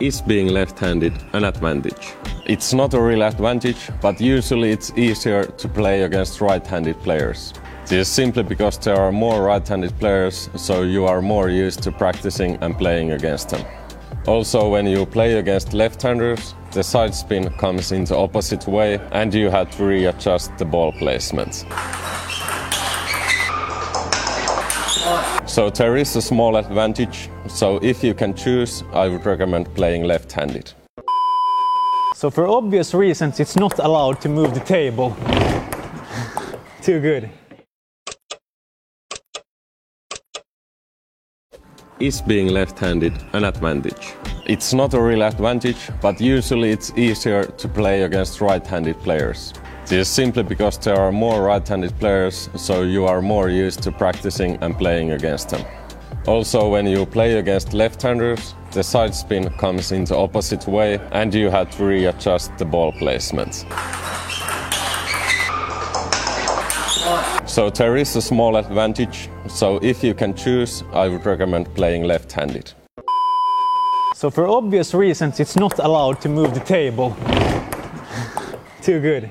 is being left-handed an advantage? It's not a real advantage, but usually it's easier to play against right-handed players. This is simply because there are more right-handed players, so you are more used to practicing and playing against them. Also, when you play against left-handers, the side spin comes in the opposite way and you have to readjust the ball placement. So there is a small advantage, so if you can choose, I would recommend playing left-handed. So for obvious reasons, it's not allowed to move the table. Too good. Is being left-handed an advantage? It's not a real advantage, but usually it's easier to play against right-handed players. This is simply because there are more right-handed players, so you are more used to practicing and playing against them. Also, when you play against left-handers, the side spin comes in the opposite way and you have to readjust the ball placement. So there is a small advantage, so if you can choose, I would recommend playing left-handed. So for obvious reasons, it's not allowed to move the table. Too good.